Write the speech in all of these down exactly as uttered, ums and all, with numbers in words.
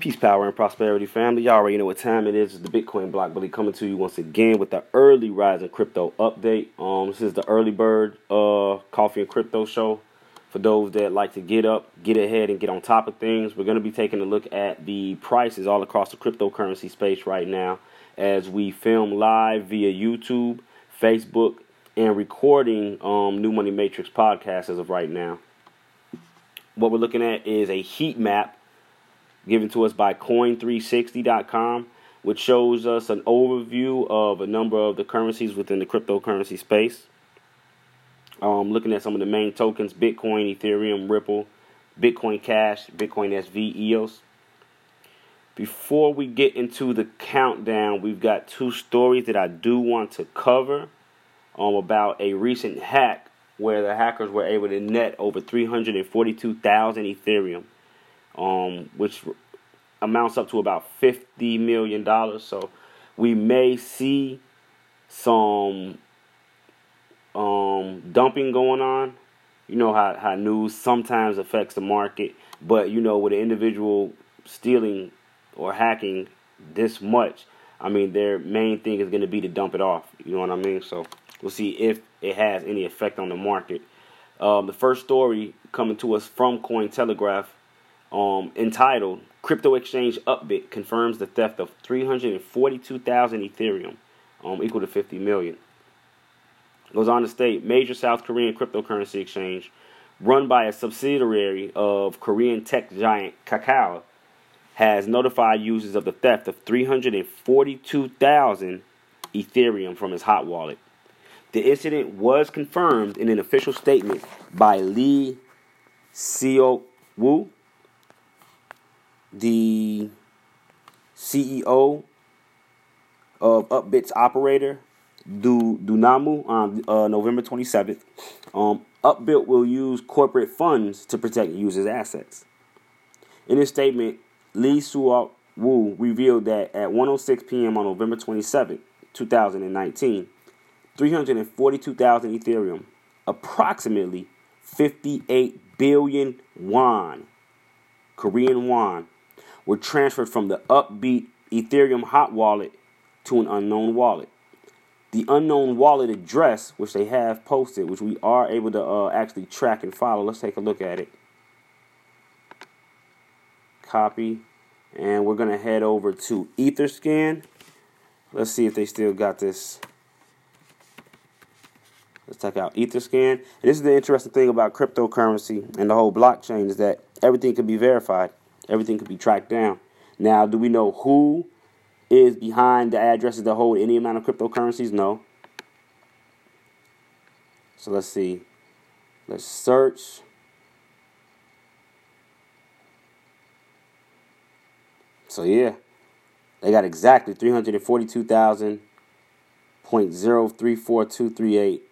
Peace, power, and prosperity, family. Y'all already know what time it is. It's the Bitcoin Block Bully coming to you once again with the early rising crypto update. Um, this is the early bird uh coffee and crypto show for those that like to get up, get ahead, and get on top of things. We're gonna be taking a look at the prices all across the cryptocurrency space right now as we film live via YouTube, Facebook, and recording um New Money Matrix podcast as of right now. What we're looking at is a heat map given to us by Coin three sixty dot com, which shows us an overview of a number of the currencies within the cryptocurrency space. Um, looking at some of the main tokens, Bitcoin, Ethereum, Ripple, Bitcoin Cash, Bitcoin S V, E O S. Before we get into the countdown, we've got two stories that I do want to cover um, about a recent hack where the hackers were able to net over three hundred forty-two thousand Ethereum. Um, which amounts up to about fifty million dollars. So we may see some um, dumping going on. You know how, how news sometimes affects the market. But, you know, with an individual stealing or hacking this much, I mean, their main thing is going to be to dump it off. You know what I mean? So we'll see if it has any effect on the market. Um, the first story coming to us from Cointelegraph, Um, entitled, Crypto Exchange Upbit Confirms the Theft of three hundred forty-two thousand Ethereum, um, equal to fifty million. Goes on to state, major South Korean cryptocurrency exchange run by a subsidiary of Korean tech giant Kakao has notified users of the theft of three hundred forty-two thousand Ethereum from its hot wallet. The incident was confirmed in an official statement by Lee Seok-woo, the C E O of Upbit's operator, Dunamu, on uh, November twenty-seventh. Um, Upbit will use corporate funds to protect users' assets. In his statement, Lee Seok-woo revealed that at one oh six p.m. on November twenty-seventh, twenty nineteen, three hundred forty-two thousand Ethereum, approximately fifty-eight billion won, Korean won, were transferred from the Upbit Ethereum hot wallet to an unknown wallet. The unknown wallet address, which they have posted, which we are able to uh, actually track and follow. Let's take a look at it. Copy. And we're going to head over to Etherscan. Let's see if they still got this. Let's check out Etherscan. And this is the interesting thing about cryptocurrency and the whole blockchain is that everything can be verified. Everything could be tracked down. Now, do we know who is behind the addresses that hold any amount of cryptocurrencies? No. So let's see. Let's search. So yeah, they got exactly three hundred forty-two thousand point zero three four two three eight.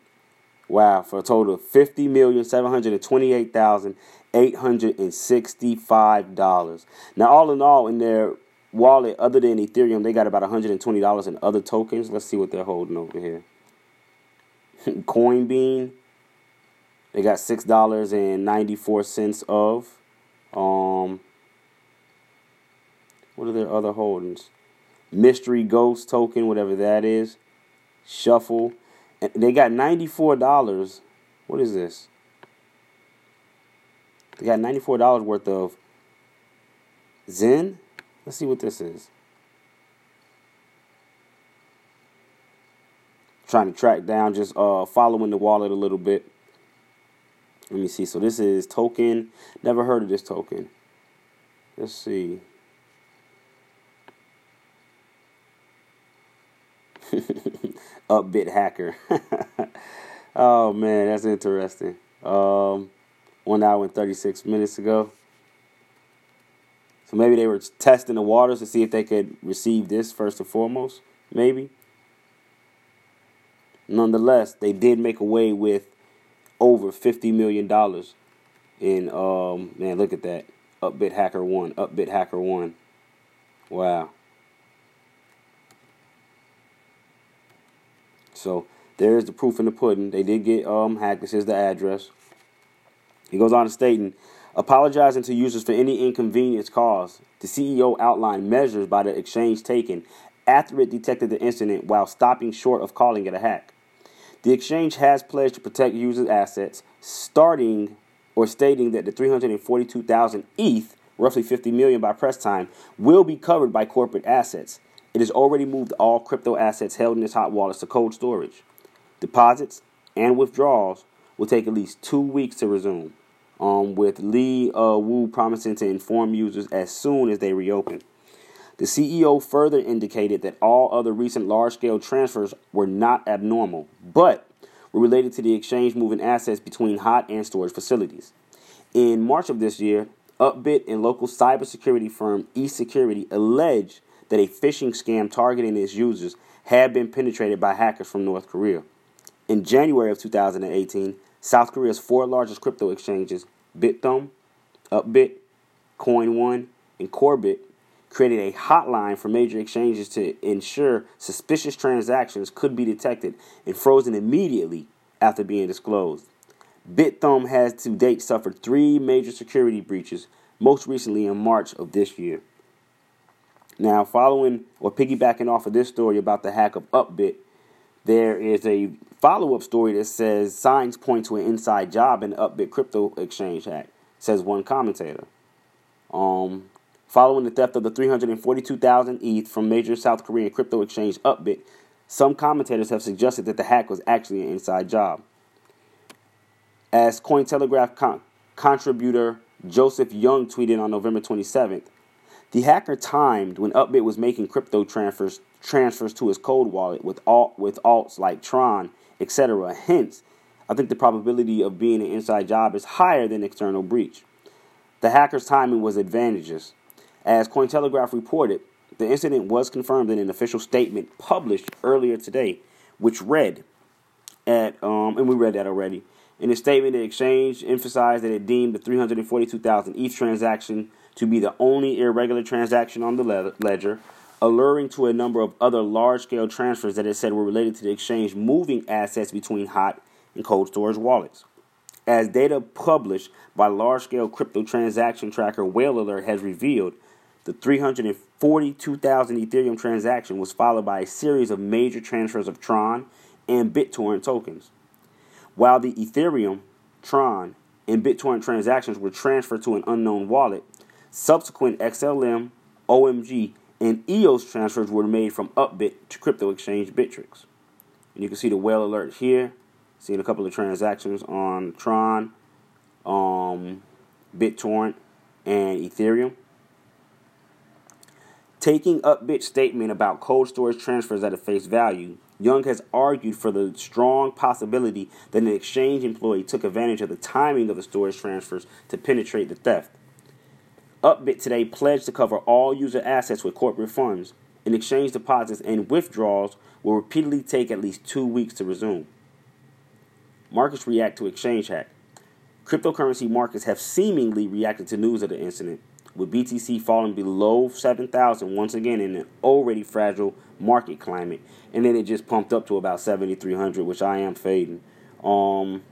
Wow, for a total of fifty million seven hundred twenty-eight thousand eight hundred sixty-five dollars. Now, all in all, in their wallet, other than Ethereum, they got about one hundred twenty dollars in other tokens. Let's see what they're holding over here. Coinbean, they got six dollars and ninety-four cents of. Um, what are their other holdings? Mystery Ghost token, whatever that is. Shuffle. And they got ninety-four dollars. What is this? They got ninety-four dollars worth of Zen. Let's see what this is. Trying to track down, just uh, following the wallet a little bit. Let me see. So this is token. Never heard of this token. Let's see. Upbit hacker. Oh man, that's interesting. Um, one hour and thirty-six minutes ago. So maybe they were testing the waters to see if they could receive this first and foremost. Maybe. Nonetheless, they did make away with over fifty million dollars. And um, man, look at that. Upbit hacker one. Upbit hacker one. Wow. So there's the proof in the pudding. They did get um hacked. This is the address. He goes on to stating, Apologizing to users for any inconvenience caused, the C E O outlined measures by the exchange taken after it detected the incident while stopping short of calling it a hack. The exchange has pledged to protect users' assets, starting or stating that the three hundred forty-two thousand E T H, roughly fifty million by press time, will be covered by corporate assets. It has already moved all crypto assets held in its hot wallets to cold storage. Deposits and withdrawals will take at least two weeks to resume, um, with Lee uh, Woo promising to inform users as soon as they reopen. The C E O further indicated that all other recent large-scale transfers were not abnormal, but were related to the exchange moving assets between hot and storage facilities. In March of this year, Upbit and local cybersecurity firm E-Security alleged that a phishing scam targeting its users had been penetrated by hackers from North Korea. In January of two thousand eighteen, South Korea's four largest crypto exchanges, Bithumb, Upbit, CoinOne, and Korbit, created a hotline for major exchanges to ensure suspicious transactions could be detected and frozen immediately after being disclosed. Bithumb has to date suffered three major security breaches, most recently in March of this year. Now, following or piggybacking off of this story about the hack of Upbit, there is a follow-up story that says signs point to an inside job in the Upbit crypto exchange hack, says one commentator. Um, following the theft of the three hundred forty-two thousand E T H from major South Korean crypto exchange Upbit, some commentators have suggested that the hack was actually an inside job. As Cointelegraph con- contributor Joseph Young tweeted on November twenty-seventh, the hacker timed when Upbit was making crypto transfers transfers to his cold wallet with alt, with alts like Tron, et cetera. Hence, I think the probability of being an inside job is higher than external breach. The hacker's timing was advantageous. As Cointelegraph reported, the incident was confirmed in an official statement published earlier today, which read, at um, and we read that already. In a statement, the exchange emphasized that it deemed the three hundred forty-two thousand E T H transaction to be the only irregular transaction on the ledger, alluring to a number of other large-scale transfers that it said were related to the exchange moving assets between hot and cold storage wallets. As data published by large-scale crypto transaction tracker Whale Alert has revealed, the three hundred forty-two thousand Ethereum transaction was followed by a series of major transfers of Tron and BitTorrent tokens. While the Ethereum, Tron, and BitTorrent transactions were transferred to an unknown wallet, subsequent X L M, O M G, and E O S transfers were made from Upbit to crypto exchange Bittrix. And you can see the Whale Alert here, seeing a couple of transactions on Tron, um, BitTorrent, and Ethereum. Taking Upbit's statement about cold storage transfers at a face value, Young has argued for the strong possibility that an exchange employee took advantage of the timing of the storage transfers to penetrate the theft. Upbit today pledged to cover all user assets with corporate funds, and exchange deposits and withdrawals will repeatedly take at least two weeks to resume. Markets react to exchange hack. Cryptocurrency markets have seemingly reacted to news of the incident, with B T C falling below seven thousand once again in an already fragile market climate, and then it just pumped up to about seventy-three hundred, which I am fading. Um...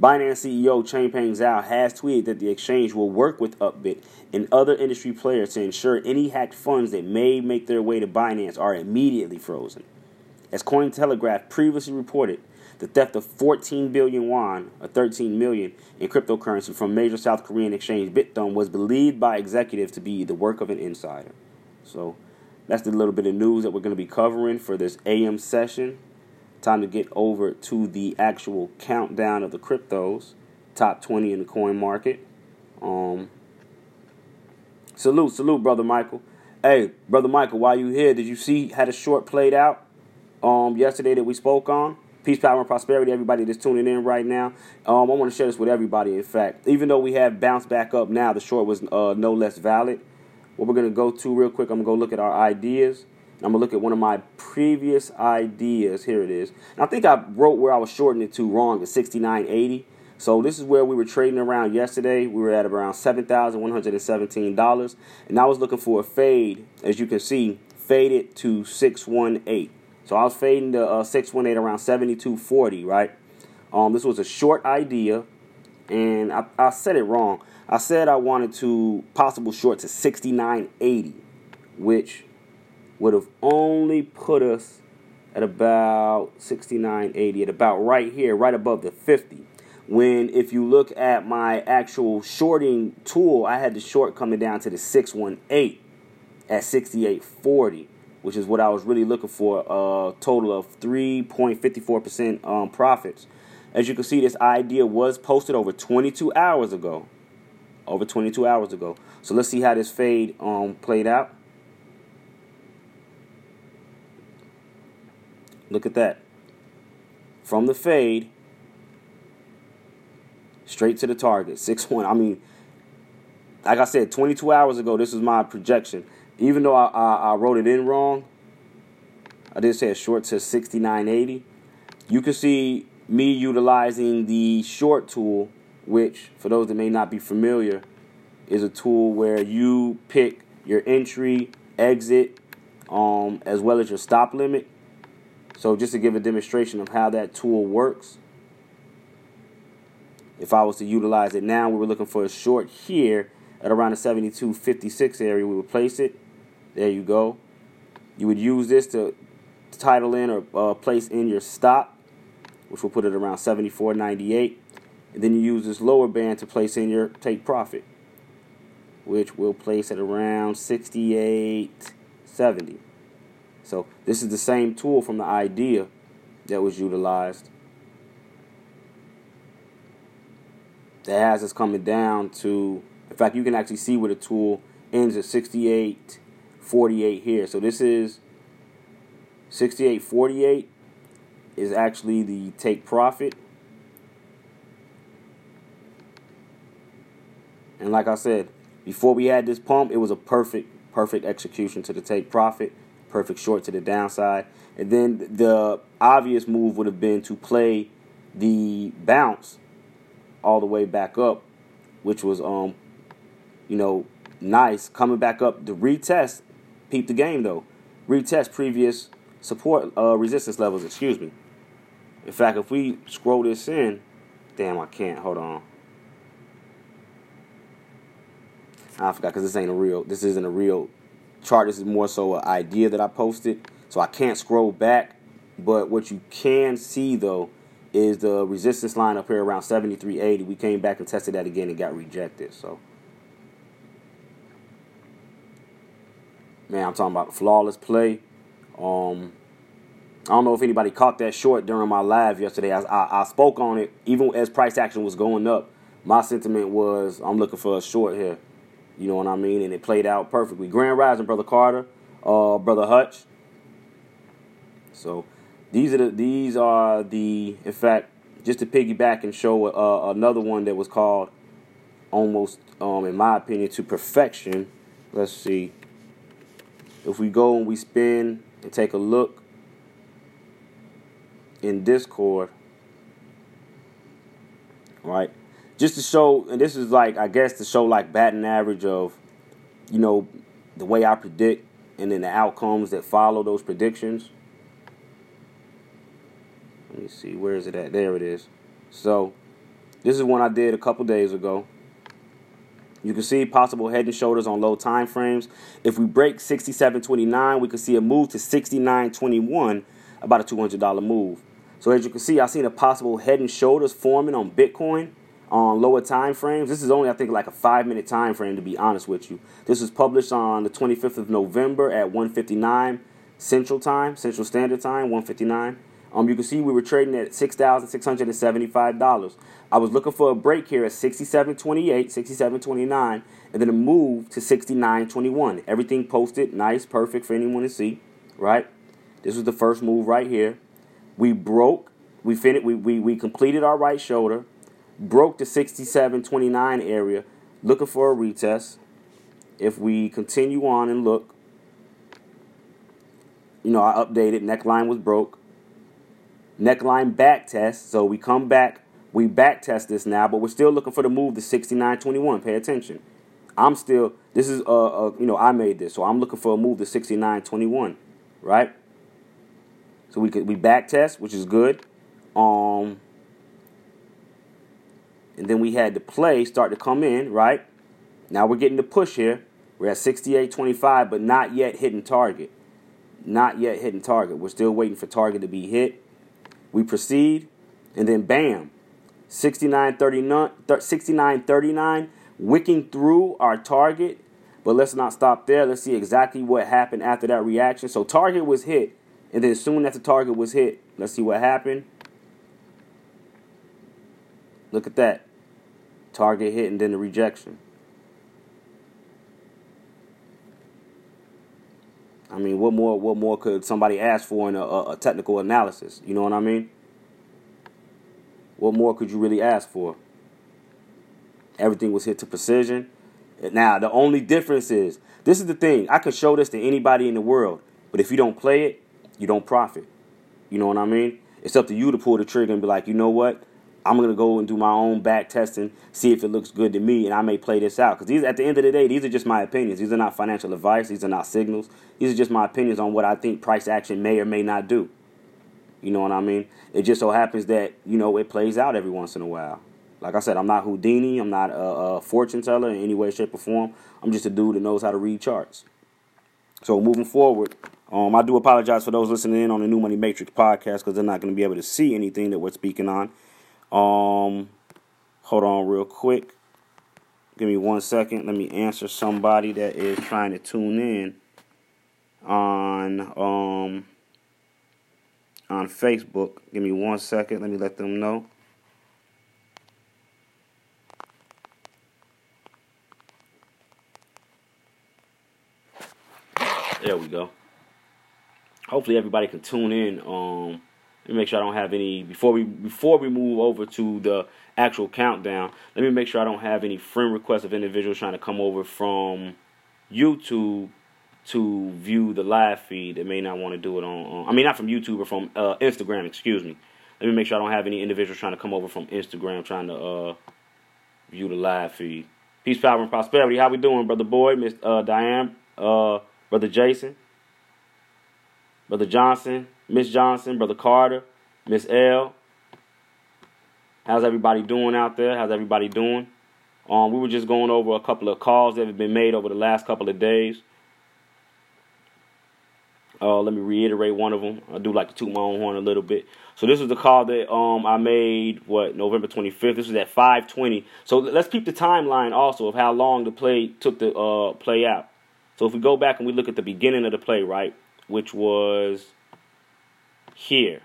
Binance C E O Changpeng Zhao has tweeted that the exchange will work with Upbit and other industry players to ensure any hacked funds that may make their way to Binance are immediately frozen. As Cointelegraph previously reported, the theft of fourteen billion won, or thirteen million, in cryptocurrency from major South Korean exchange Bithumb was believed by executives to be the work of an insider. So that's the little bit of news that we're going to be covering for this A M session. Time to get over to the actual countdown of the cryptos, top twenty in the coin market. Um, salute, salute, Brother Michael. Hey, Brother Michael, while you here, did you see how the short played out um, yesterday that we spoke on? Peace, power, and prosperity, everybody that's tuning in right now. Um, I want to share this with everybody, in fact. Even though we have bounced back up now, the short was uh, no less valid. What we're going to go to real quick, I'm going to go look at our ideas. I'm going to look at one of my previous ideas. Here it is. And I think I wrote where I was shorting it to wrong at sixty-nine eighty. So this is where we were trading around yesterday. We were at around seven thousand one hundred seventeen dollars. And I was looking for a fade, as you can see, faded to six eighteen. So I was fading to uh, six eighteen around seventy-two forty, right? Um, this was a short idea. and I, I said it wrong. I said I wanted to possible short to sixty-nine eighty, which would have only put us at about sixty-nine eighty, at about right here, right above the fifty. When if you look at my actual shorting tool, I had the short coming down to the six eighteen at sixty-eight forty, which is what I was really looking for, a total of three point five four percent um, profits. As you can see, this idea was posted over twenty-two hours ago. Over twenty-two hours ago. So let's see how this fade um, played out. Look at that. From the fade, straight to the target, six one. I mean, like I said, twenty-two hours ago, this is my projection. Even though I, I, I wrote it in wrong, I did say a short to sixty-nine eighty. You can see me utilizing the short tool, which, for those that may not be familiar, is a tool where you pick your entry, exit, um, as well as your stop limit. So just to give a demonstration of how that tool works, if I was to utilize it now, we were looking for a short here at around the seventy-two fifty-six area. We would place it. There you go. You would use this to title in or uh, place in your stop, which will put it around seventy-four ninety-eight. And then you use this lower band to place in your take profit, which will place at around sixty-eight seventy. So this is the same tool from the idea that was utilized. That has us coming down to, in fact, you can actually see where the tool ends at sixty-eight forty-eight here. So this is sixty-eight forty-eight is actually the take profit. And like I said, before we had this pump, it was a perfect, perfect execution to the take profit, perfect short to the downside. And then the obvious move would have been to play the bounce all the way back up, which was, um, you know, nice. Coming back up, the retest, peep the game though, retest previous support uh, resistance levels, excuse me. In fact, if we scroll this in, damn, I can't, hold on. I forgot because this ain't a real, this isn't a real chart. This is more so an idea that I posted. So I can't scroll back. But what you can see, though, is the resistance line up here around seventy-three eighty. We came back and tested that again and got rejected. So, man, I'm talking about flawless play. Um, I don't know if anybody caught that short during my live yesterday. I, I, I spoke on it. Even as price action was going up, my sentiment was I'm looking for a short here. You know what I mean? And it played out perfectly. Grand Rising, Brother Carter, uh, Brother Hutch. So these are the, these are the, in fact, just to piggyback and show uh, another one that was called almost, um, in my opinion, to perfection. Let's see. If we go and we spin and take a look in Discord, right? Just to show, and this is like, I guess, to show like batting average of, you know, the way I predict and then the outcomes that follow those predictions. Let me see, where is it at? There it is. So, this is one I did a couple days ago. You can see possible head and shoulders on low time frames. If we break sixty-seven twenty-nine, we can see a move to sixty-nine twenty-one, about a two hundred dollars move. So, as you can see, I've seen a possible head and shoulders forming on Bitcoin on lower time frames. This is only, I think, like a five-minute time frame, to be honest with you. This was published on the twenty-fifth of November at one fifty-nine Central Time, Central Standard Time, one fifty-nine. Um, you can see we were trading at six thousand six hundred seventy-five dollars. I was looking for a break here at sixty-seven twenty-eight, sixty-seven twenty-nine, and then a move to sixty-nine twenty-one. Everything posted, nice, perfect for anyone to see, right? This was the first move right here. We broke, we finished, we, we, we completed our right shoulder, broke the sixty-seven twenty-nine area, looking for a retest. If we continue on and look, you know, I updated, neckline was broke. Neckline back test, so we come back, we back test this now, but we're still looking for the move to sixty-nine twenty-one. Pay attention. I'm still, this is, uh, uh you know, I made this, so I'm looking for a move to sixty-nine twenty-one, right? So we could, we back test, which is good. Um... And then we had the play start to come in, right? Now we're getting the push here. We're at sixty-eight twenty-five, but not yet hitting target. Not yet hitting target. We're still waiting for target to be hit. We proceed, and then bam, sixty-nine thirty-nine, wicking through our target. But let's not stop there. Let's see exactly what happened after that reaction. So target was hit, and then soon after target was hit, let's see what happened. Look at that. Target hit and then the rejection. I mean, what more what more could somebody ask for in a, a technical analysis? You know what I mean? What more could you really ask for? Everything was hit to precision. Now, the only difference is, this is the thing. I could show this to anybody in the world, but if you don't play it, you don't profit. You know what I mean? It's up to you to pull the trigger and be like, you know what? I'm going to go and do my own back testing, see if it looks good to me, and I may play this out. Because these, at the end of the day, these are just my opinions. These are not financial advice. These are not signals. These are just my opinions on what I think price action may or may not do. You know what I mean? It just so happens that, you know, it plays out every once in a while. Like I said, I'm not Houdini. I'm not a, a fortune teller in any way, shape, or form. I'm just a dude that knows how to read charts. So moving forward, um, I do apologize for those listening in on the New Money Matrix podcast because they're not going to be able to see anything that we're speaking on. Um, hold on real quick. Give me one second. Let me answer somebody that is trying to tune in on um on Facebook. Give me one second. Let me let them know. There we go. Hopefully everybody can tune in. Um, let me make sure I don't have any before we before we move over to the actual countdown. Let me make sure I don't have any friend requests of individuals trying to come over from YouTube to view the live feed. They may not want to do it on. Uh, I mean, not from YouTube or from uh, Instagram. Excuse me. Let me make sure I don't have any individuals trying to come over from Instagram trying to uh, view the live feed. Peace, power, and prosperity. How we doing, brother Boyd, Miss uh, Diane? Uh, Brother Jason, Brother Johnson, Miss Johnson, Brother Carter, Miss L. How's everybody doing out there? How's everybody doing? Um, we were just going over a couple of calls that have been made over the last couple of days. Uh, let me reiterate one of them. I do like to toot my own horn a little bit. So this was the call that um I made, what, November twenty-fifth. This was at five twenty. So let's keep the timeline also of how long the play took to uh, play out. So if we go back and we look at the beginning of the play, right, which was here.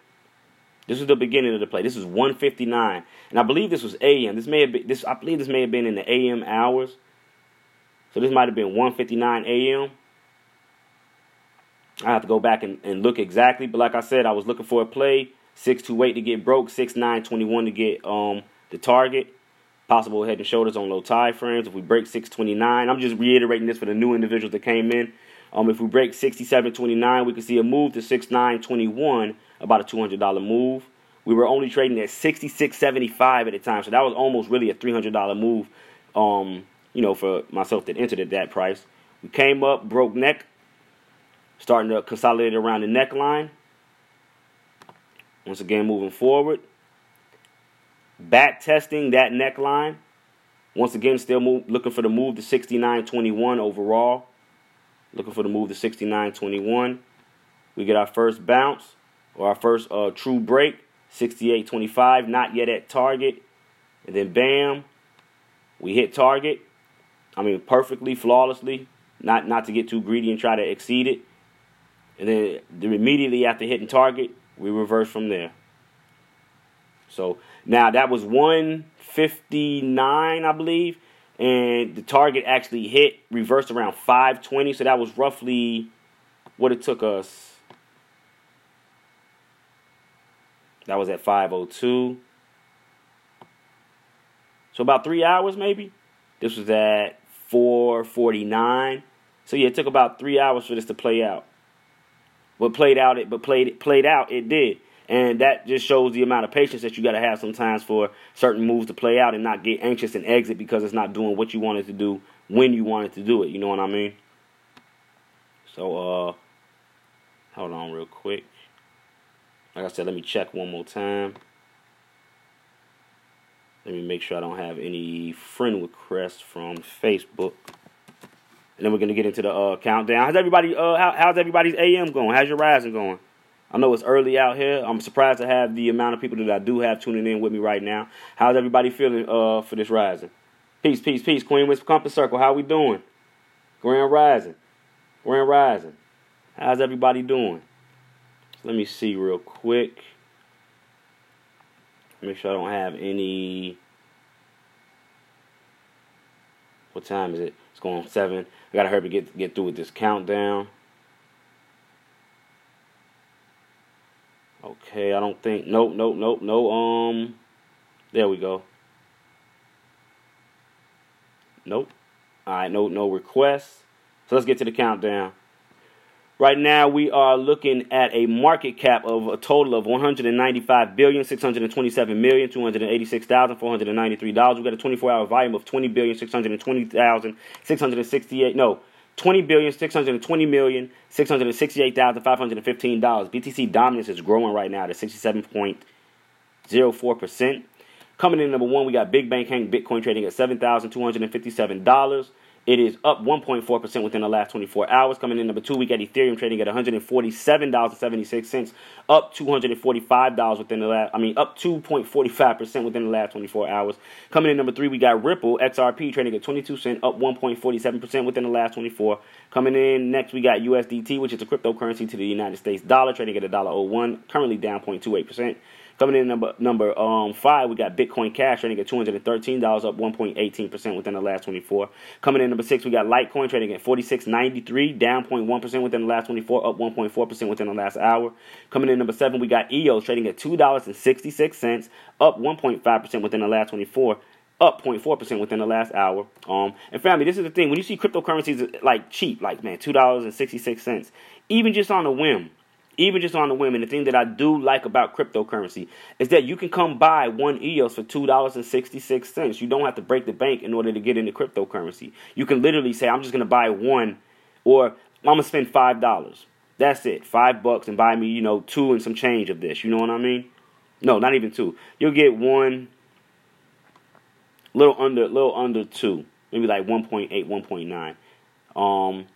This is the beginning of the play. This is one fifty-nine, and I believe this was a m. This may have been this. I believe this may have been in the a m hours. So this might have been one fifty-nine a m I have to go back and, and look exactly, but like I said, I was looking for a play six twenty-eight to get broke, sixty-nine twenty-one to get um the target. Possible head and shoulders on low time frames. If we break six twenty-nine, I'm just reiterating this for the new individuals that came in. Um, if we break sixty-seven twenty-nine, we can see a move to sixty-nine twenty-one, about a two hundred dollars move. We were only trading at sixty-six seventy-five at the time, so that was almost really a three hundred dollars move. Um, you know, for myself that entered at that price, we came up, broke neck, starting to consolidate around the neckline. Once again, moving forward. Back testing that neckline. Once again, still move, looking for the move to sixty-nine twenty-one overall. Looking for the move to sixty-nine twenty-one. We get our first bounce or our first uh, true break. sixty-eight twenty-five, not yet at target. And then bam, we hit target. I mean, perfectly, flawlessly. Not not to get too greedy and try to exceed it. And then immediately after hitting target, we reverse from there. So now that was one fifty-nine, I believe, and the target actually hit, reversed around five twenty, so that was roughly what it took us. That was at five oh two. So about three hours maybe. This was at four forty-nine. So yeah, it took about three hours for this to play out. But played out it, but played it played out, it did. And that just shows the amount of patience that you got to have sometimes for certain moves to play out and not get anxious and exit because it's not doing what you wanted to do when you wanted to do it. You know what I mean? So, uh, hold on real quick. Like I said, let me check one more time. Let me make sure I don't have any friend requests from Facebook. And then we're going to get into the uh, countdown. How's everybody? Uh, how, how's everybody's A M going? How's your rising going? I know it's early out here. I'm surprised to have the amount of people that I do have tuning in with me right now. How's everybody feeling uh, for this rising? Peace, peace, peace. Queen Wits Compass Circle, how we doing? Grand rising. Grand rising. How's everybody doing? So let me see real quick. Make sure I don't have any... What time is it? It's going seven. I gotta hurry to get get through with this countdown. Okay, I don't think. Nope, nope, nope, no. Um, there we go. Nope. All right, no, no requests. So let's get to the countdown. Right now, we are looking at a market cap of a total of one hundred ninety-five billion, six hundred twenty-seven million, two hundred eighty-six thousand, four hundred ninety-three dollars. We've got a twenty-four hour volume of twenty billion, six hundred twenty thousand, six hundred sixty-eight. No, twenty billion, six hundred twenty million, six hundred sixty-eight thousand, five hundred fifteen dollars. B T C dominance is growing right now to sixty-seven point zero four percent. Coming in number one, we got Big Bank Hang Bitcoin trading at seven thousand two hundred fifty-seven dollars. It is up one point four percent within the last twenty-four hours. Coming in number two, we got Ethereum trading at one hundred forty-seven dollars and seventy-six cents, up two hundred forty-five dollars within the last, I mean, up two point four five percent within the last twenty-four hours. Coming in number three, we got Ripple X R P trading at twenty-two cents, up one point four seven percent within the last twenty-four. Coming in next, we got U S D T, which is a cryptocurrency to the United States dollar, trading at one dollar and one cent, currently down zero point two eight percent. Coming in number number um five, we got Bitcoin Cash trading at two hundred thirteen dollars, up one point one eight percent within the last twenty-four. Coming in number six, we got Litecoin trading at forty-six ninety-three, down zero point one percent within the last twenty-four, up one point four percent within the last hour. Coming in number seven, we got E O S trading at two dollars and sixty-six cents, up one point five percent within the last twenty-four, up zero point four percent within the last hour. Um, and family, this is the thing. When you see cryptocurrencies like cheap, like, man, two dollars and sixty-six cents, even just on a whim, Even just on the whim, and the thing that I do like about cryptocurrency is that you can come buy one E O S for two dollars and sixty-six cents. You don't have to break the bank in order to get into cryptocurrency. You can literally say, I'm just going to buy one, or I'm going to spend five dollars. That's it, five bucks, and buy me, you know, two and some change of this. You know what I mean? No, not even two. You'll get one, little under, little under two, maybe like one point eight, one point nine. Um...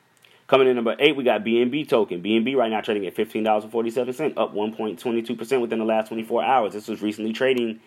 Coming in number eight, we got B N B token. B N B right now trading at fifteen dollars and forty-seven cents, up one point two two percent within the last twenty-four hours. This was recently trading,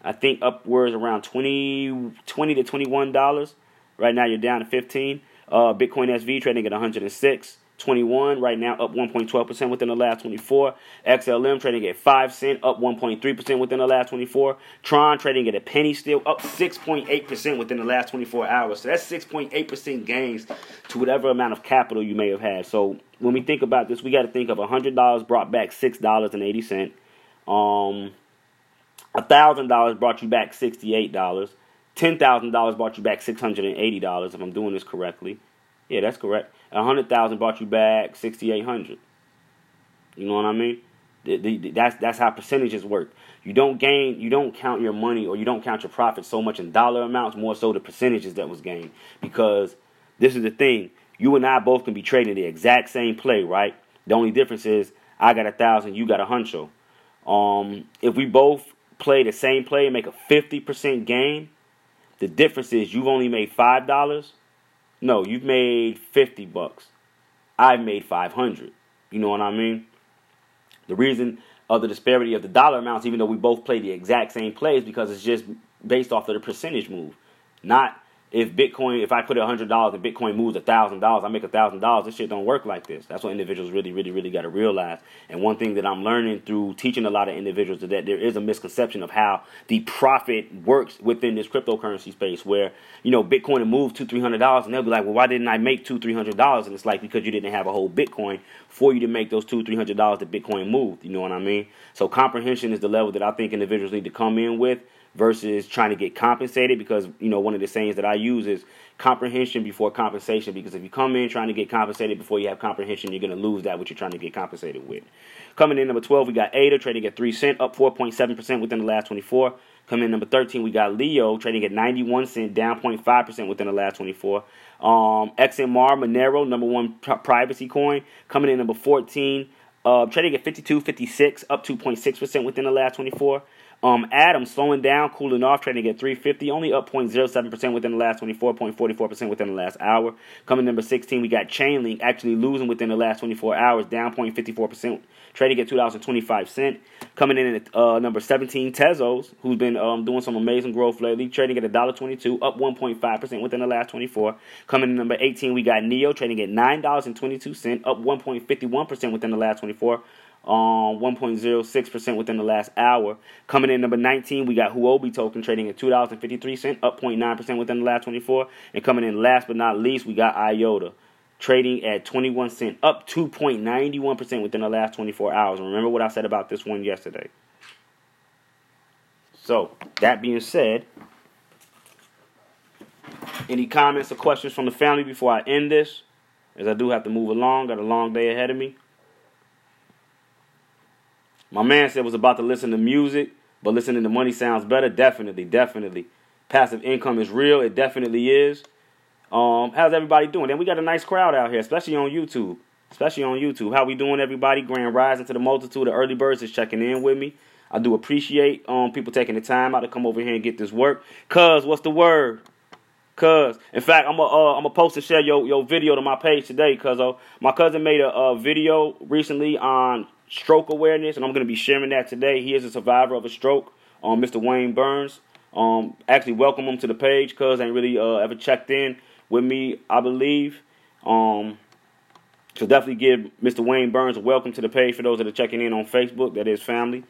I think, upwards around twenty to twenty-one dollars. Right now, you're down to fifteen. Uh, Bitcoin S V trading at one hundred six twenty-one right now, up one point one two percent within the last twenty-four. X L M trading at five cents, up one point three percent within the last twenty-four. Tron trading at a penny still, up six point eight percent within the last twenty-four hours. So that's six point eight percent gains to whatever amount of capital you may have had. So when we think about this, we got to think of one hundred dollars brought back six dollars and eighty cents. Um, one thousand dollars brought you back sixty-eight dollars. ten thousand dollars brought you back six hundred eighty dollars, if I'm doing this correctly. Yeah, that's correct. one hundred thousand dollars brought you back six thousand eight hundred dollars. You know what I mean? The, the, that's that's how percentages work. You don't gain, you don't count your money, or you don't count your profits so much in dollar amounts, more so the percentages that was gained. Because this is the thing. You and I both can be trading the exact same play, right? The only difference is I got one thousand dollars, you got a huncho. Um, if we both play the same play and make a fifty percent gain, the difference is you've only made five dollars. No, you've made fifty bucks. I've made five hundred. You know what I mean? The reason of the disparity of the dollar amounts, even though we both play the exact same plays, because it's just based off of the percentage move. Not if Bitcoin, if I put one hundred dollars and Bitcoin moves one thousand dollars, I make one thousand dollars. This shit don't work like this. That's what individuals really, really, really got to realize. And one thing that I'm learning through teaching a lot of individuals is that there is a misconception of how the profit works within this cryptocurrency space where, you know, Bitcoin will move two, three hundred dollars and they'll be like, well, why didn't I make two, three hundred dollars? And it's like, because you didn't have a whole Bitcoin for you to make those two, three hundred dollars that Bitcoin moved. You know what I mean? So comprehension is the level that I think individuals need to come in with, versus trying to get compensated, because, you know, one of the sayings that I use is comprehension before compensation, because if you come in trying to get compensated before you have comprehension, you're going to lose that what you're trying to get compensated with. Coming in number twelve, we got A D A trading at three cents, up four point seven percent within the last twenty-four. Coming in number thirteen, we got Leo trading at ninety-one cents, down zero point five percent within the last twenty-four. Um, X M R, Monero, number one pri- privacy coin. Coming in number fourteen, uh, trading at fifty-two fifty-six, up two point six percent within the last twenty-four. Um, Adam slowing down, cooling off, trading at three fifty, only up zero point zero seven percent within the last twenty-four, zero point four four percent within the last hour. Coming number sixteen, we got Chainlink actually losing within the last twenty-four hours, down zero point five four percent, trading at two dollars and twenty-five cents. Coming in at uh, number seventeen, Tezos, who's been um, doing some amazing growth lately, trading at one dollar and twenty-two cents, up one point five percent within the last twenty-four. Coming in number eighteen, we got Neo, trading at nine dollars and twenty-two cents, up one point five one percent within the last twenty-four. Um, one point zero six percent within the last hour. Coming in number nineteen, we got Huobi token trading at two dollars and fifty-three cents, up zero point nine percent within the last twenty-four. And coming in last but not least, we got IOTA trading at twenty-one cents, up two point nine one percent within the last twenty-four hours. And remember what I said about this one yesterday. So, that being said, any comments or questions from the family before I end this? As I do have to move along, got a long day ahead of me. My man said was about to listen to music, but listening to money sounds better. Definitely, definitely. Passive income is real. It definitely is. Um, how's everybody doing? And we got a nice crowd out here, especially on YouTube. Especially on YouTube. How we doing, everybody? Grand rising to the multitude. The early birds is checking in with me. I do appreciate um, people taking the time out to come over here and get this work. Cuz, what's the word? Cuz, in fact, I'm gonna uh, I'm post and share your, your video to my page today. Cuz, uh, my cousin made a, a video recently on stroke awareness, and I'm going to be sharing that today. He is a survivor of a stroke, um, Mister Wayne Burns. Um, actually, welcome him to the page, cuz ain't really uh, ever checked in with me, I believe. Um, so definitely give Mister Wayne Burns a welcome to the page for those that are checking in on Facebook. That is family.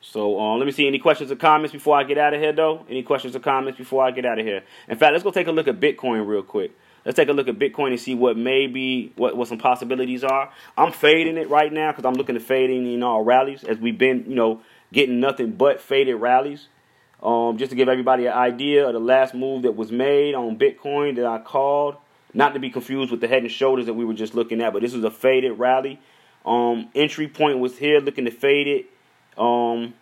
So uh, let me see any questions or comments before I get out of here, though. Any questions or comments before I get out of here? In fact, let's go take a look at Bitcoin real quick. Let's take a look at Bitcoin and see what maybe, what, what some possibilities are. I'm fading it right now because I'm looking to fade in, you know, our rallies as we've been, you know, getting nothing but faded rallies. Um, just to give everybody an idea of the last move that was made on Bitcoin that I called. Not to be confused with the head and shoulders that we were just looking at, but this was a faded rally. Um, entry point was here, looking to fade it. Um...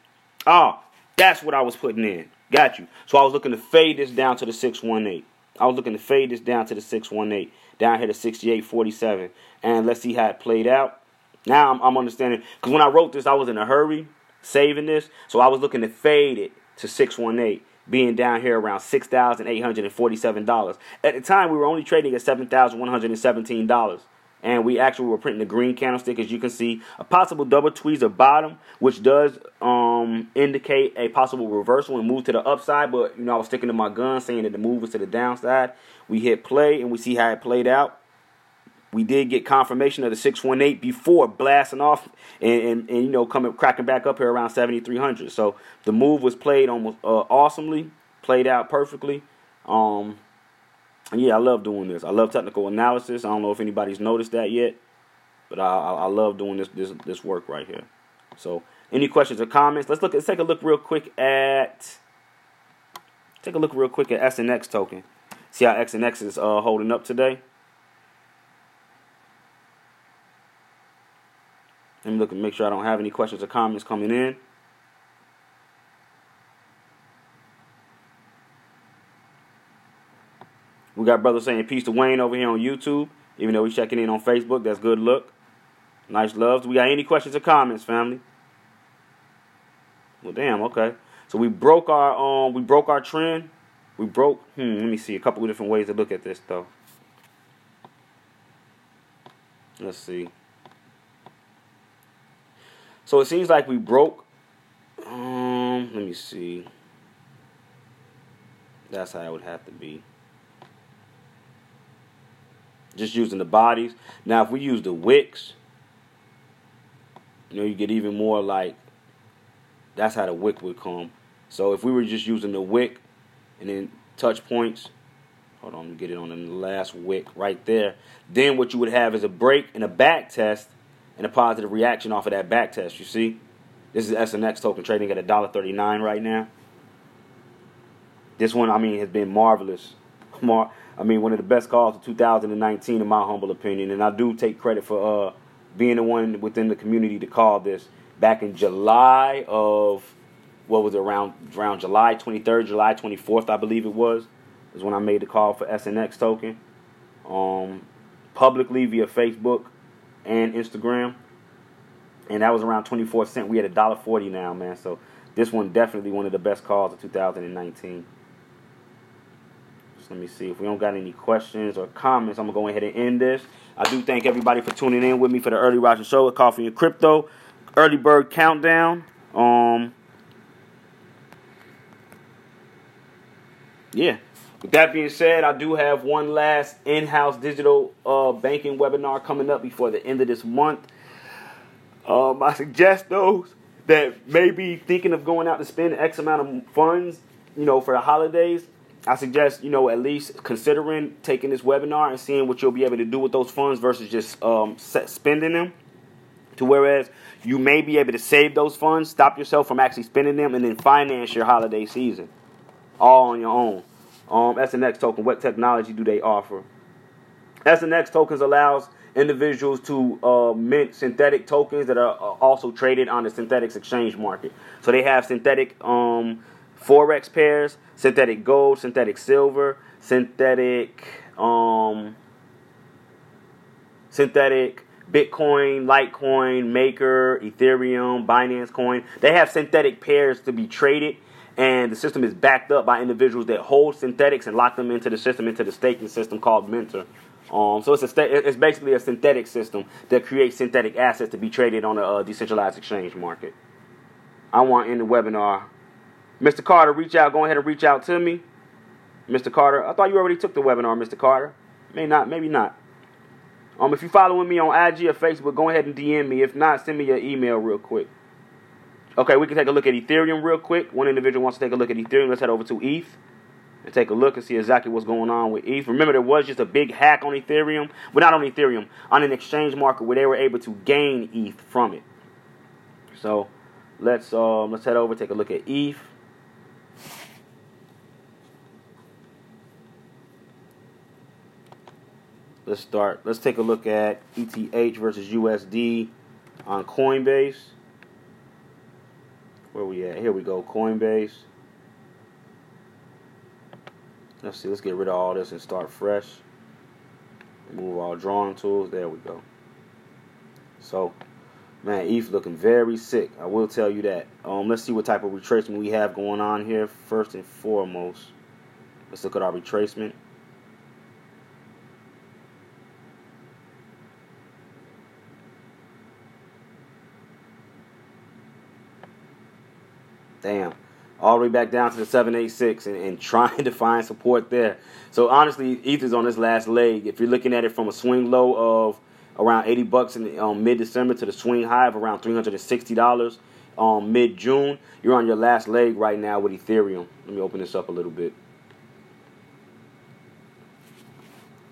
Ah, that's what I was putting in. Got you. So I was looking to fade this down to the six one eight. I was looking to fade this down to the six one eight. Down here to sixty-eight forty-seven. And let's see how it played out. Now I'm, I'm understanding. Because when I wrote this, I was in a hurry saving this. So I was looking to fade it to six one eight. Being down here around six thousand eight hundred forty-seven dollars. At the time, we were only trading at seven thousand one hundred seventeen dollars. And we actually were printing the green candlestick, as you can see. A possible double tweezer bottom, which does um, indicate a possible reversal and move to the upside. But, you know, I was sticking to my gun, saying that the move was to the downside. We hit play, and we see how it played out. We did get confirmation of the six one eight before blasting off and, and, and you know, coming cracking back up here around seventy-three hundred. So the move was played almost uh, awesomely, played out perfectly. Um... Yeah, I love doing this. I love technical analysis. I don't know if anybody's noticed that yet, but I, I, I love doing this, this this work right here. So, any questions or comments? Let's look. Let's take a look real quick at take a look real quick at S N X token. See how X N X is uh, holding up today. Let me look and make sure I don't have any questions or comments coming in. We got brothers saying peace to Wayne over here on YouTube. Even though he's checking in on Facebook, that's good luck. Nice loves. We got any questions or comments, family? Well, damn, okay. So we broke our um, we broke our trend. We broke, hmm, let me see, a couple of different ways to look at this, though. Let's see. So it seems like we broke, um, let me see. That's how it would have to be. Just using the bodies. Now, if we use the wicks, you know, you get even more like, that's how the wick would come. So if we were just using the wick and then touch points, hold on, get it on the last wick right there. Then what you would have is a break and a back test and a positive reaction off of that back test. You see? This is S N X token trading at one dollar and thirty-nine cents right now. This one, I mean, has been marvelous. Mar- I mean, one of the best calls of two thousand nineteen, in my humble opinion. And I do take credit for uh, being the one within the community to call this back in July of, what was it, around, around July twenty-third, July twenty-fourth, I believe it was, is when I made the call for S N X token. Um, publicly via Facebook and Instagram, and that was around twenty-four cents. We had a dollar forty now, man. So this one definitely one of the best calls of two thousand nineteen. Just let me see if we don't got any questions or comments. I'm gonna go ahead and end this. I do thank everybody for tuning in with me for the Early Rising Show with Coffee and Crypto Early Bird Countdown. Um, yeah. With that being said, I do have one last in-house digital uh, banking webinar coming up before the end of this month. Um, I suggest those that may be thinking of going out to spend X amount of funds, you know, for the holidays. I suggest, you know, at least considering taking this webinar and seeing what you'll be able to do with those funds versus just um, spending them. To whereas you may be able to save those funds, stop yourself from actually spending them, and then finance your holiday season all on your own. Um, S N X token, what technology do they offer? S N X tokens allows individuals to uh, mint synthetic tokens that are also traded on the synthetics exchange market. So they have synthetic um, forex pairs, synthetic gold, synthetic silver, synthetic um, synthetic Bitcoin, Litecoin, Maker, Ethereum, Binance Coin. They have synthetic pairs to be traded. And the system is backed up by individuals that hold synthetics and lock them into the system, into the staking system called Mentor. Um, so it's a sta- it's basically a synthetic system that creates synthetic assets to be traded on a uh, decentralized exchange market. I want to end the webinar. Mister Carter, reach out. Go ahead and reach out to me. Mister Carter, I thought you already took the webinar, Mister Carter. May not, maybe not. Um, if you're following me on I G or Facebook, go ahead and D M me. If not, send me your email real quick. Okay, we can take a look at Ethereum real quick. One individual wants to take a look at Ethereum. Let's head over to E T H and take a look and see exactly what's going on with E T H. Remember, there was just a big hack on Ethereum. Well, not on Ethereum, on an exchange market where they were able to gain E T H from it. So let's um, let's head over, take a look at E T H. Let's start. Let's take a look at E T H versus U S D on Coinbase. Where we at? Here we go. Coinbase. Let's see. Let's get rid of all this and start fresh. Move all drawing tools. There we go. So, man, E T H looking very sick. I will tell you that. Um, let's see what type of retracement we have going on here. First and foremost, let's look at our retracement. Damn, all the way back down to the seven eighty-six and, and trying to find support there. So honestly, Ether's on this last leg. If you're looking at it from a swing low of around eighty bucks in um, mid-December to the swing high of around three hundred sixty dollars um, mid-June, you're on your last leg right now with Ethereum. Let me open this up a little bit.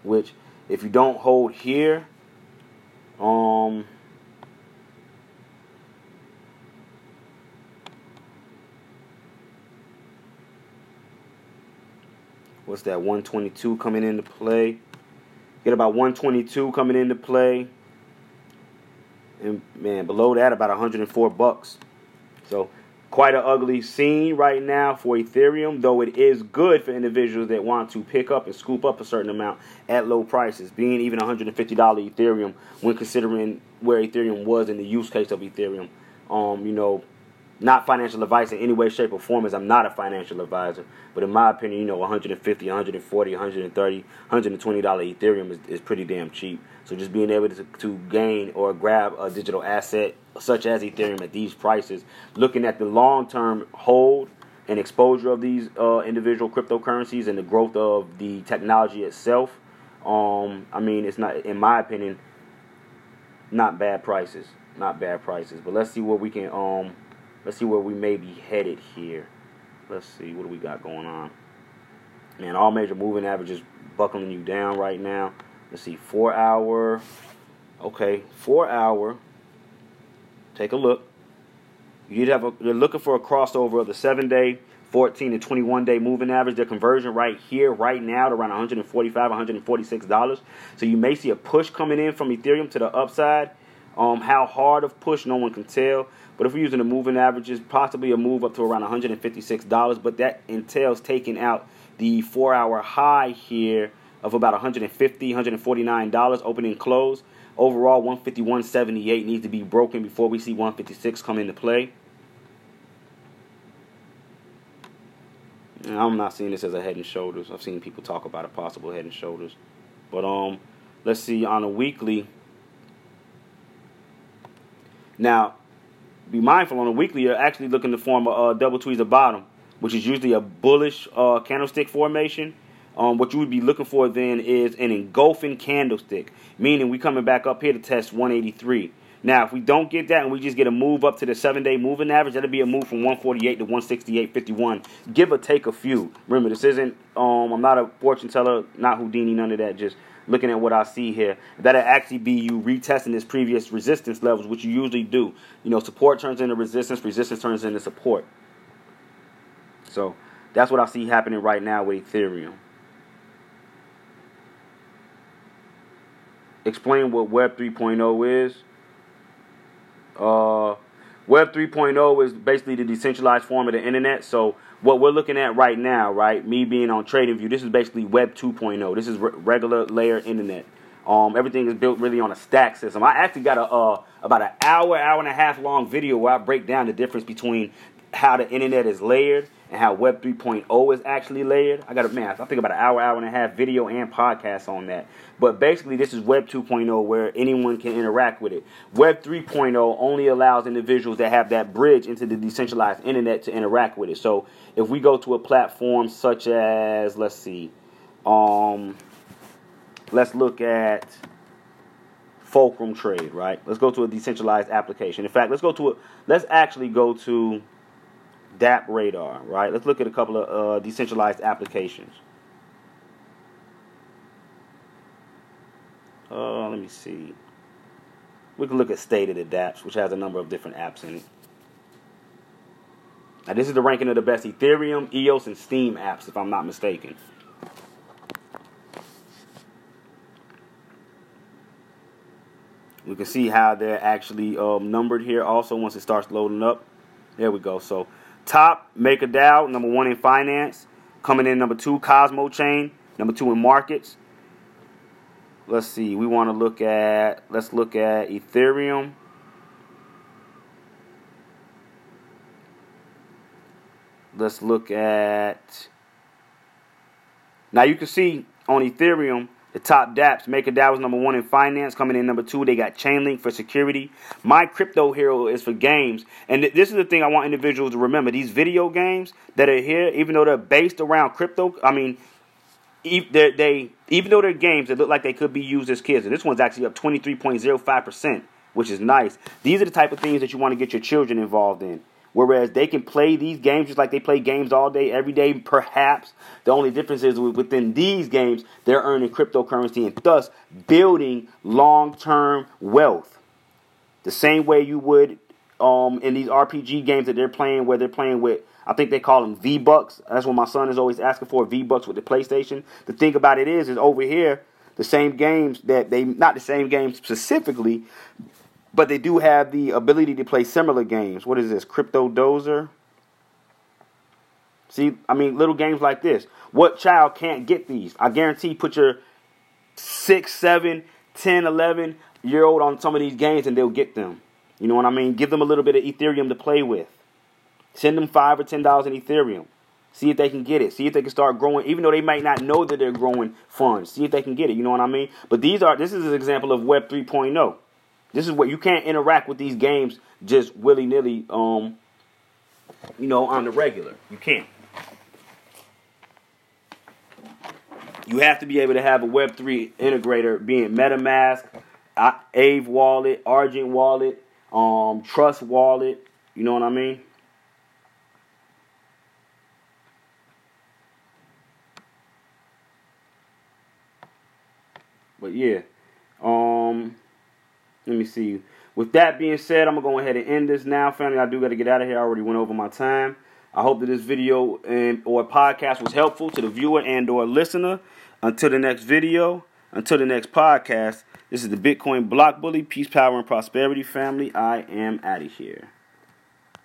Which, if you don't hold here, um... what's that, one twenty-two coming into play? Get about one twenty-two coming into play. And, man, below that, about one hundred four bucks. So, quite an ugly scene right now for Ethereum, though it is good for individuals that want to pick up and scoop up a certain amount at low prices, being even one hundred fifty dollars Ethereum when considering where Ethereum was in the use case of Ethereum. Um, you know, not financial advice in any way, shape, or form, as I'm not a financial advisor. But in my opinion, you know, one hundred fifty, one hundred forty, one hundred thirty, one hundred twenty dollars Ethereum is, is pretty damn cheap. So just being able to, to gain or grab a digital asset such as Ethereum at these prices, looking at the long-term hold and exposure of these uh, individual cryptocurrencies and the growth of the technology itself, um, I mean, it's not, in my opinion, not bad prices. Not bad prices. But let's see what we can... Um, Let's see where we may be headed here. Let's see. What do we got going on? Man, all major moving averages buckling you down right now. Let's see. Four hour. Okay. Four hour. Take a look. You'd have a, you're looking for a crossover of the seven-day, fourteen, and twenty-one-day moving average. Their conversion right here, right now, at around one hundred forty-five dollars, one hundred forty-six dollars. So you may see a push coming in from Ethereum to the upside. Um, how hard of push, no one can tell. But if we're using the moving averages, possibly a move up to around one hundred fifty-six dollars. But that entails taking out the four-hour high here of about one hundred fifty dollars, one hundred forty-nine dollars opening close. Overall, one fifty-one seventy-eight needs to be broken before we see one fifty-six come into play. And I'm not seeing this as a head and shoulders. I've seen people talk about a possible head and shoulders. But um, let's see on a weekly. Now, be mindful, on a weekly, you're actually looking to form a, a double tweeze at bottom, which is usually a bullish uh, candlestick formation. Um, what you would be looking for then is an engulfing candlestick, meaning we coming back up here to test one eighty-three. Now, if we don't get that and we just get a move up to the seven-day moving average, that'll be a move from one forty-eight to one sixty-eight fifty-one, give or take a few. Remember, this isn't, um, I'm not a fortune teller, not Houdini, none of that, just looking at what I see here. That'll actually be you retesting this previous resistance levels, which you usually do. You know, support turns into resistance, resistance turns into support. So that's what I see happening right now with Ethereum. Explain what Web three point oh is. Uh, Web three point oh is basically the decentralized form of the internet. So what we're looking at right now, right, me being on TradingView, this is basically Web two point oh. This is re- regular layer internet. Um, everything is built really on a stack system. I actually got a uh, about an hour, hour and a half long video where I break down the difference between how the internet is layered and how Web three point oh is actually layered. I got a man, I think about an hour, hour and a half video and podcast on that. But basically, this is Web two point oh where anyone can interact with it. Web three point oh only allows individuals that have that bridge into the decentralized internet to interact with it. So if we go to a platform such as, let's see, um, let's look at Fulcrum Trade, right? Let's go to a decentralized application. In fact, let's go to a, let's actually go to Dapp Radar, right? Let's look at a couple of uh, decentralized applications. Uh, let me see. We can look at State of the Dapps, which has a number of different apps in it. Now, this is the ranking of the best Ethereum, E O S, and Steam apps, if I'm not mistaken. We can see how they're actually um, numbered here also once it starts loading up. There we go. So top, MakerDAO, number one in finance. Coming in number two, Cosmos Chain. Number two in markets. Let's see. We want to look at, let's look at Ethereum. Let's look at, now you can see on Ethereum, the top dApps, MakerDAO is number one in finance. Coming in number two, they got Chainlink for security. My Crypto Hero is for games. And th- this is the thing I want individuals to remember. These video games that are here, even though they're based around crypto, I mean, e- they're, they even though they're games that look like they could be used as kids. And this one's actually up twenty-three point oh five percent, which is nice. These are the type of things that you want to get your children involved in. Whereas they can play these games just like they play games all day, every day, perhaps. The only difference is within these games, they're earning cryptocurrency and thus building long-term wealth. The same way you would um, in these R P G games that they're playing, where they're playing with, I think they call them V-Bucks. That's what my son is always asking for, V-Bucks with the PlayStation. The thing about it is, is over here, the same games that they, not the same games specifically, but they do have the ability to play similar games. What is this? Crypto Dozer? See, I mean, little games like this. What child can't get these? I guarantee put your six, seven, ten, eleven year old on some of these games and they'll get them. You know what I mean? Give them a little bit of Ethereum to play with. Send them five or ten dollars in Ethereum. See if they can get it. See if they can start growing, even though they might not know that they're growing funds. See if they can get it. You know what I mean? But these are, this is an example of Web three point oh. This is what you can't interact with these games just willy-nilly, um, you know, on the regular. You can't. You have to be able to have a Web three integrator, being MetaMask, Aave wallet, Argent wallet, um, Trust Wallet. You know what I mean? But yeah, um. Let me see. With that being said, I'm going to go ahead and end this now, family. I do got to get out of here. I already went over my time. I hope that this video and or podcast was helpful to the viewer and or listener. Until the next video, until the next podcast, this is the Bitcoin Block Bully. Peace, power, and prosperity, family. I am out of here.